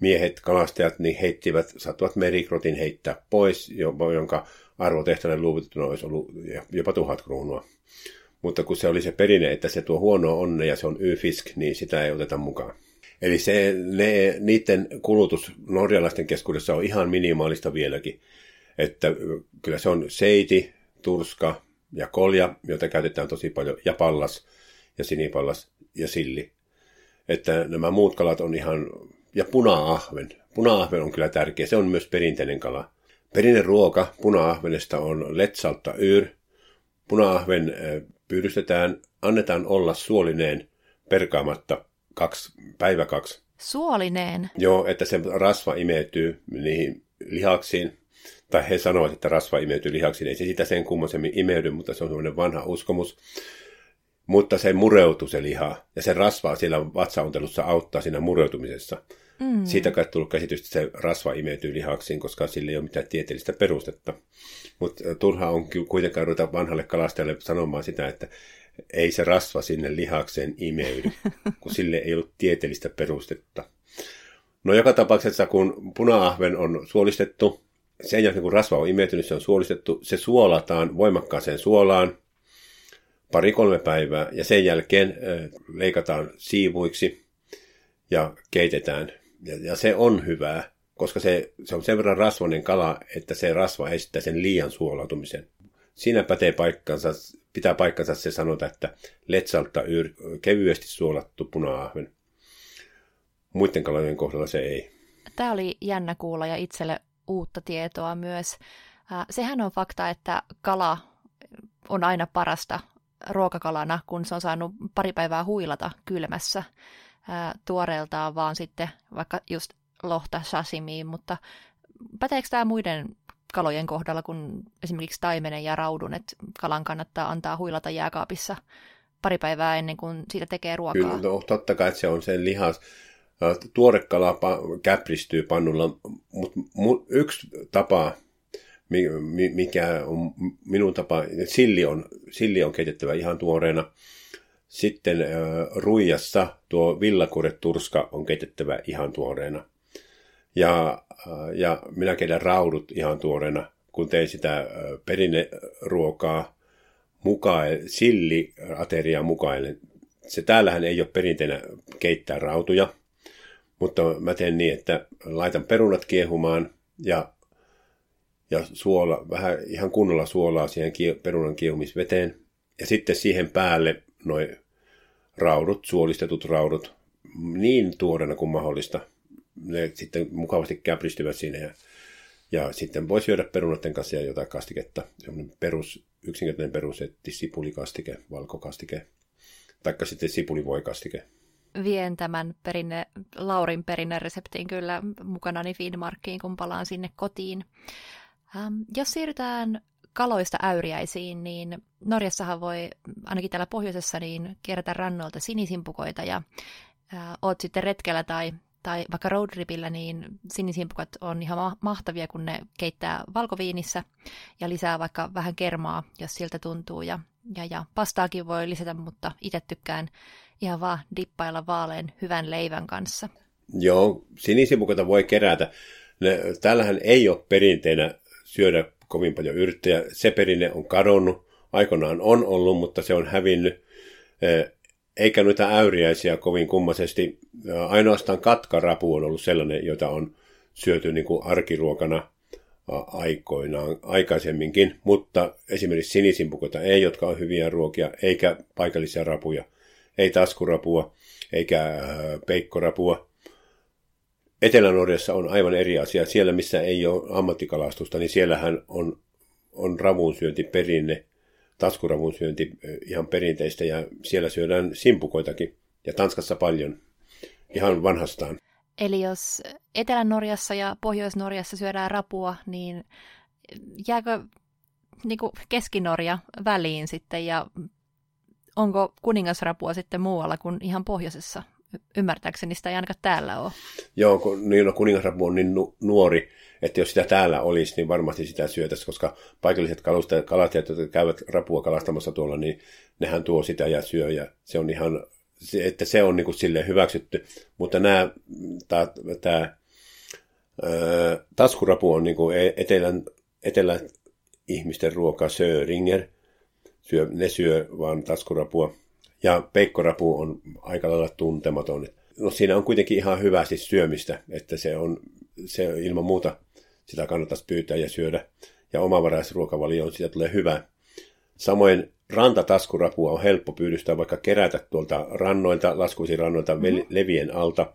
miehet, kalastajat, niin heittivät, sattuvat merikrotin heittää pois, jonka arvotehtäinen luvutettuna olisi ollut jopa tuhat kruunua. Mutta kun se oli se perinne, että se tuo huonoa onnea ja se on y-fisk, niin sitä ei oteta mukaan. Eli se, ne, niiden kulutus norjalaisten keskuudessa on ihan minimaalista vieläkin. Että kyllä se on seiti, turska ja kolja, joita käytetään tosi paljon, ja pallas, ja sinipallas, ja silli. Että nämä muut kalat on ihan, ja puna-ahven. Puna-ahven on kyllä tärkeä, se on myös perinteinen kala. Perinteinen ruoka puna-ahvenesta on letsalta yr. Puna-ahven pyydystetään, annetaan olla suolineen perkaamatta kaksi, päivä kaksi. Suolineen? Joo, että se rasva imeytyy niihin lihaksiin. Tai he sanoivat, että rasva imeytyy lihaksiin. Ei se sitä sen kummoisemmin imeydy, mutta se on semmoinen vanha uskomus. Mutta se mureutui se liha. Ja se rasva siellä vatsaontelussa auttaa siinä mureutumisessa. Mm. Siitä kai tullut käsitystä, että se rasva imeytyy lihaksiin, koska sillä ei ole mitään tieteellistä perustetta. Mutta turha on kuitenkaan ruveta vanhalle kalastajalle sanomaan sitä, että ei se rasva sinne lihakseen imeydy, kun sille ei ollut tieteellistä perustetta. No joka tapauksessa, kun puna-ahven on suolistettu, sen jälkeen, kun rasva on imeytynyt, se on suolistettu, se suolataan voimakkaaseen suolaan pari-kolme päivää ja sen jälkeen leikataan siivuiksi ja keitetään. Ja, ja se on hyvää, koska se, se on sen verran rasvainen kala, että se rasva estää sen liian suolautumisen. Siinä pätee paikkansa, pitää paikkansa se sanota, että letsalta yr, kevyesti suolattu puna-ahven. Muiden kalojen kohdalla se ei. Tämä oli jännä kuulla ja itselle uutta tietoa myös. Sehän on fakta, että kala on aina parasta ruokakalana, kun se on saanut pari päivää huilata kylmässä tuoreeltaan, vaan sitten vaikka just lohta sashimiin, mutta päteekö tämä muiden kalojen kohdalla, kun esimerkiksi taimenen ja raudun, että kalan kannattaa antaa huilata jääkaapissa pari päivää ennen kuin siitä tekee ruokaa? Kyllä, no, totta kai, että se on sen lihas. Tuore kala käpristyy pannulla, mutta yksi tapa, mikä on minun tapa, silli on, silli on keitettävä ihan tuoreena. Sitten ruijassa tuo villakudeturska on keitettävä ihan tuoreena. Ja, ja minä keitän raudut ihan tuoreena, kun tein sitä perinneruokaa mukail, silli ateriaa mukaillen. Se täällähän ei ole perinteenä keittää rautuja, mutta mä teen niin, että laitan perunat kiehumaan ja, ja suola, vähän ihan kunnolla suolaa siihen perunan kiehumisveteen. Ja sitten siihen päälle noi raudut, suolistetut raudut, niin tuoreena kuin mahdollista. Ne sitten mukavasti käpristyvät siinä ja, ja sitten voi syödä perunatten kanssa ja jotain kastiketta. Sellainen perus, yksinkertainen perusetti, sipulikastike, valkokastike, taikka sitten sipulivoikastike. Vien tämän perinne, Laurin perinnereseptiin kyllä mukanani Finnmarkiin, kun palaan sinne kotiin. Ähm, jos siirrytään kaloista äyriäisiin, niin Norjassahan voi, ainakin täällä pohjoisessa, niin kerätä rannoilta sinisimpukoita ja äh, oot sitten retkellä tai tai vaikka roadripillä, niin sinisimpukat on ihan mahtavia, kun ne keittää valkoviinissä ja lisää vaikka vähän kermaa, jos siltä tuntuu. Ja, ja, ja pastaakin voi lisätä, mutta itse tykkään ihan vaan dippailla vaaleen hyvän leivän kanssa. Joo, sinisimpukoita voi kerätä. Ne, täällähän ei ole perinteenä syödä kovin paljon yrttejä. Se perinne on kadonnut. Aikoinaan on ollut, mutta se on hävinnyt. Eikä noita äyriäisiä kovin kummaisesti. Ainoastaan katkarapu on ollut sellainen, jota on syöty niin kuin arkiruokana aikoinaan aikaisemminkin, mutta esimerkiksi sinisimpukoita ei, jotka on hyviä ruokia, eikä paikallisia rapuja, ei taskurapua, eikä peikkorapua. Etelä-Norjassa on aivan eri asia. Siellä, missä ei ole ammattikalastusta, niin siellähän on, on ravunsyöntiperinne. Taskuravun syönti ihan perinteistä ja siellä syödään simpukoitakin ja Tanskassa paljon, ihan vanhastaan. Eli jos Etelä-Norjassa ja Pohjois-Norjassa syödään rapua, niin jääkö niin kuin Keski-Norja väliin sitten ja onko kuningasrapua sitten muualla kuin ihan pohjoisessa? Ymmärtääkseni sitä ei ainakaan täällä ole. Joo, kun, niin, no, kuningasrapu on niin nu- nuori, että jos sitä täällä olisi, niin varmasti sitä syötäisiin, koska paikalliset kalastajat, jotka käyvät rapua kalastamassa tuolla, niin nehän tuo sitä ja syö, ja se on ihan, että se on niin kuin silleen hyväksytty. Mutta nämä, tämä taskurapu on niin kuin etelän, etelän ihmisten ruoka, söringer, syö, ne syö vaan taskurapua. Ja peikkorapu on aika lailla tuntematon. No siinä on kuitenkin ihan hyvästi syömistä, että se on se ilman muuta sitä kannattaisi pyytää ja syödä. Ja omavaraisruokavalioon siitä tulee hyvä. Samoin rantataskurapua on helppo pyydystää, vaikka kerätä tuolta rannoilta, laskuisin rannoilta mm-hmm. levien alta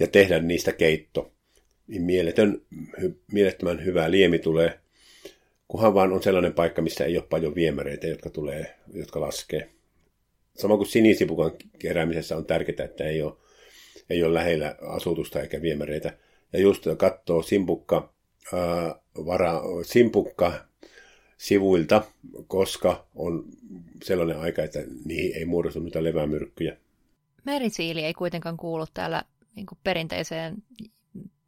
ja tehdä niistä keitto. Niin mieletön, hy, mielettömän hyvä liemi tulee, kunhan vaan on sellainen paikka, missä ei ole paljon viemäreitä, jotka, tulee, jotka laskee. Sama kuin sinisipukan keräämisessä on tärkeää, että ei ole, ei ole lähellä asutusta eikä viemäreitä. Ja just katsoo simpukka, ää, vara, simpukka sivuilta, koska on sellainen aika, että niihin ei muodostu mitään levämyrkkyjä. Merisiili ei kuitenkaan kuulu täällä niin kuin perinteiseen,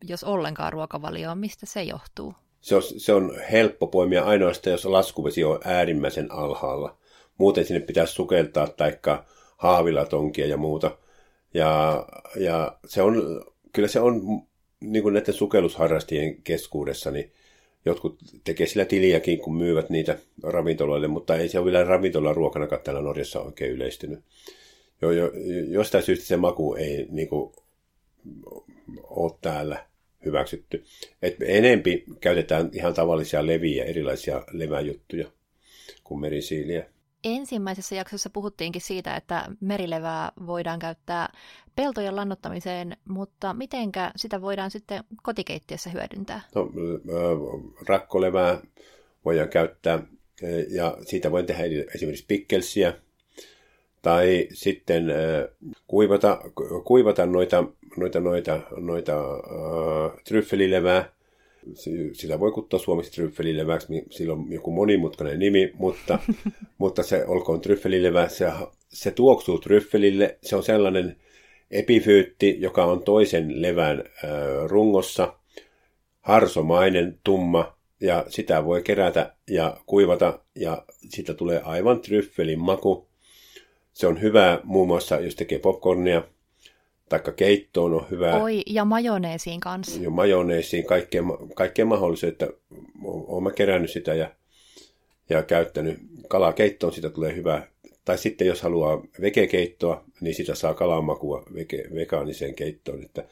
jos ollenkaan ruokavalioon. Mistä se johtuu? Se on, se on helppo poimia ainoastaan, jos laskuvesi on äärimmäisen alhaalla. Muuten sinne pitäisi sukeltaa taikka haavilla tonkia ja muuta. Ja, ja se on, kyllä se on niin kuin näiden sukellusharrastajien keskuudessa, niin jotkut tekee sillä tiliäkin, kun myyvät niitä ravintoloille, mutta ei se ole vielä ravintolaruokanakaan täällä Norjassa oikein yleistynyt. Jo, jo, jostain syystä se maku ei niin kuin ole täällä hyväksytty. Et enempi käytetään ihan tavallisia leviä, erilaisia leväjuttuja kuin merisiiliä. Ensimmäisessä jaksossa puhuttiinkin siitä, että merilevää voidaan käyttää peltojen lannoittamiseen, mutta mitenkä sitä voidaan sitten kotikeittiössä hyödyntää? No, rakkolevää voidaan käyttää ja siitä voi tehdä esimerkiksi pikkelsiä tai sitten kuivata, kuivata noita, noita, noita, noita äh, tryffelilevää. Sitä voi kuttua suomeksi tryffelileväksi, sillä on joku monimutkainen nimi, mutta, mutta se olkoon tryffelilevä, se, se tuoksuu tryffelille, se on sellainen epifyytti, joka on toisen levän äh, rungossa, harsomainen, tumma, ja sitä voi kerätä ja kuivata, ja siitä tulee aivan tryffelin maku. Se on hyvää muun muassa, jos tekee popcornia, taikka keittoon on hyvää. Oi, ja majoneesiin kanssa. Ja majoneesiin, kaikkea, kaikkea mahdollista, että olen mä kerännyt sitä ja, ja käyttänyt. Kalaa keittoon, sitä tulee hyvää. Tai sitten jos haluaa vegekeittoa, niin sitä saa kalan makua vege, vegaaniseen keittoon. Että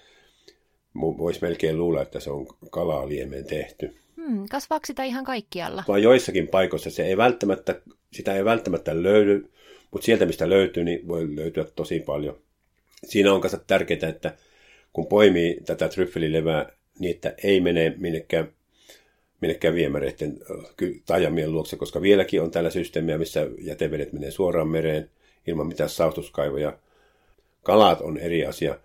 voisi melkein luulla, että se on kalaa liemeen tehty. Hmm, kasvaako sitä ihan kaikkialla? Vaan joissakin paikoissa se ei välttämättä, sitä ei välttämättä löydy, mutta sieltä mistä löytyy, niin voi löytyä tosi paljon. Siinä on kanssa tärkeää, että kun poimii tätä tryffelilevää, niin että ei mene minnekään, minnekään viemäreiden taajamien luokse, koska vieläkin on tällä systeemiä, missä jätevedet menee suoraan mereen ilman mitään saostuskaivoja. Kalat on eri asia,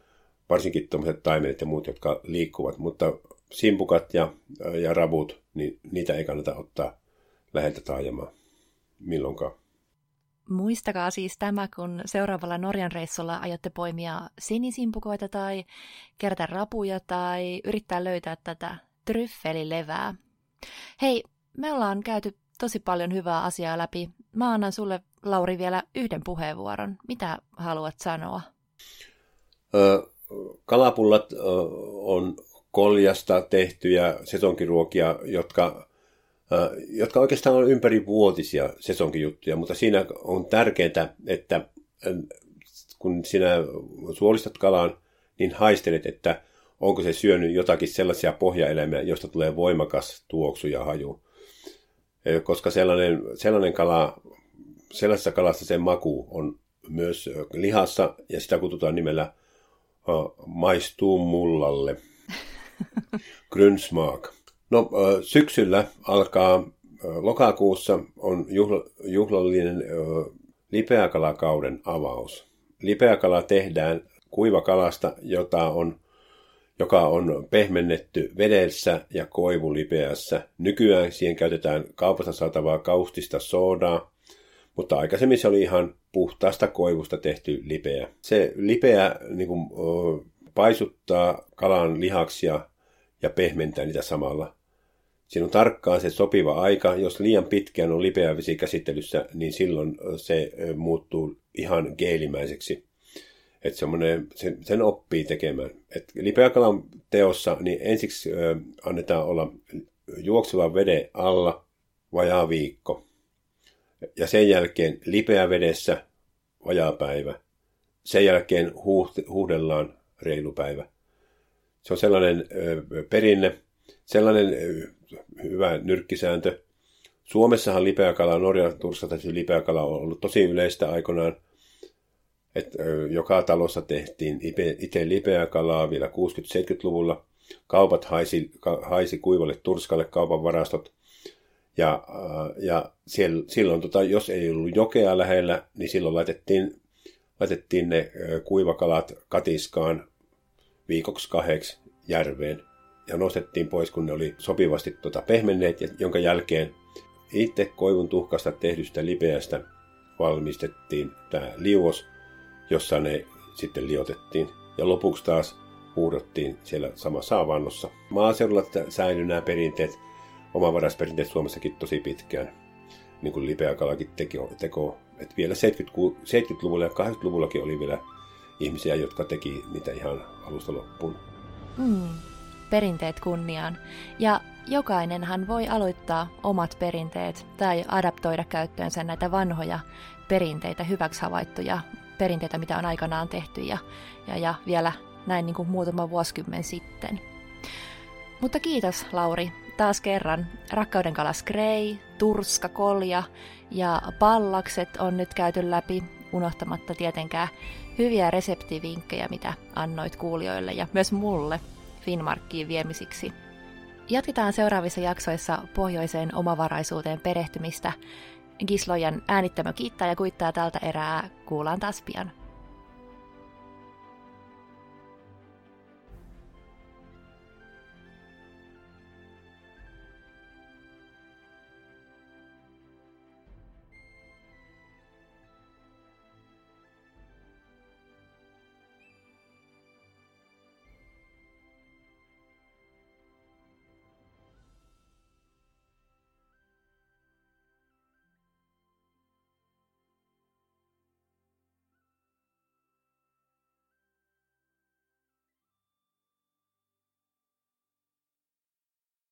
varsinkin tuommoiset taimenet ja muut, jotka liikkuvat, mutta simpukat ja, ja ravut, niin niitä ei kannata ottaa läheltä taajamaa milloinkaan. Muistakaa siis tämä, kun seuraavalla Norjan reissulla aiotte poimia sinisimpukoita tai kerätä rapuja tai yrittää löytää tätä tryffelilevää. Hei, me ollaan käyty tosi paljon hyvää asiaa läpi. Mä annan sulle, Lauri, vielä yhden puheenvuoron. Mitä haluat sanoa? Ö, kalapullat ö, on koljasta tehtyjä sesonkiruokia, jotka... jotka oikeastaan on ympärivuotisia sesonkijuttuja, mutta siinä on tärkeää, että kun sinä suolistat kalaan, niin haistelet, että onko se syönyt jotakin sellaisia pohjaeläimiä, josta tulee voimakas tuoksu ja haju. Koska sellainen, sellainen kala, sellaisessa kalassa sen maku on myös lihassa, ja sitä kutsutaan nimellä maistuu mullalle. Grünsmaak. No syksyllä alkaa, lokakuussa on juhlallinen lipeäkalakauden avaus. Lipeäkala tehdään kuivakalasta, jota on, joka on pehmennetty vedessä ja koivulipeässä. Nykyään siihen käytetään kaupasta saatavaa kaustista soodaa, mutta aikaisemmin se oli ihan puhtaasta koivusta tehty lipeä. Se lipeä niin kuin, paisuttaa kalan lihaksia ja pehmentää niitä samalla. Siinä on tarkkaan se sopiva aika. Jos liian pitkään on lipeä vesi käsittelyssä, niin silloin se muuttuu ihan geelimäiseksi. Et sen, sen oppii tekemään. Et lipeäkalan teossa niin ensiksi ö, annetaan olla juoksevan veden alla vajaa viikko. Ja sen jälkeen lipeä vedessä vajaa päivä. Sen jälkeen huuhdellaan reilu päivä. Se on sellainen ö, perinne. Sellainen hyvä nyrkkisääntö. Suomessahan lipeäkala, Norjan turskataisi lipeäkala on ollut tosi yleistä aikoinaan. Että joka talossa tehtiin itse lipeäkalaa vielä kuusikymmentä-seitsemänkymmentäluvulla. Kaupat haisi, haisi kuivalle turskalle kaupan varastot. Ja, ja siellä, silloin, tota, jos ei ollut jokea lähellä, niin silloin laitettiin, laitettiin ne kuivakalat katiskaan viikoksi kahdeksi järveen. Ja nostettiin pois, kun ne oli sopivasti tuota pehmenneet, jonka jälkeen itse koivun tuhkasta tehdystä lipeästä valmistettiin tämä liuos, jossa ne sitten liotettiin. Ja lopuksi taas huudottiin siellä samassa avannossa. Maaseudulla säilyi nämä perinteet, omavaraisperinteet Suomessakin tosi pitkään, niin kuin lipeäkalakin teko. Et vielä seitsemänkymmentäluvulla ja kahdeksankymmentäluvullakin oli vielä ihmisiä, jotka teki niitä ihan alusta loppuun. Mm. Perinteet kunniaan. Ja jokainenhan voi aloittaa omat perinteet tai adaptoida käyttöönsä näitä vanhoja perinteitä, hyväksi havaittuja perinteitä, mitä on aikanaan tehty ja, ja, ja vielä näin niin kuin muutama vuosikymmen sitten. Mutta kiitos, Lauri, taas kerran. Rakkauden kala skrei, turska, kolja ja pallakset on nyt käyty läpi, unohtamatta tietenkään hyviä reseptivinkkejä, mitä annoit kuulijoille ja myös mulle Finnmarkkiin viemisiksi. Jatketaan seuraavissa jaksoissa pohjoiseen omavaraisuuteen perehtymistä. Gislojan äänittämö kiittää ja kuittaa tältä erää. Kuullaan taas pian.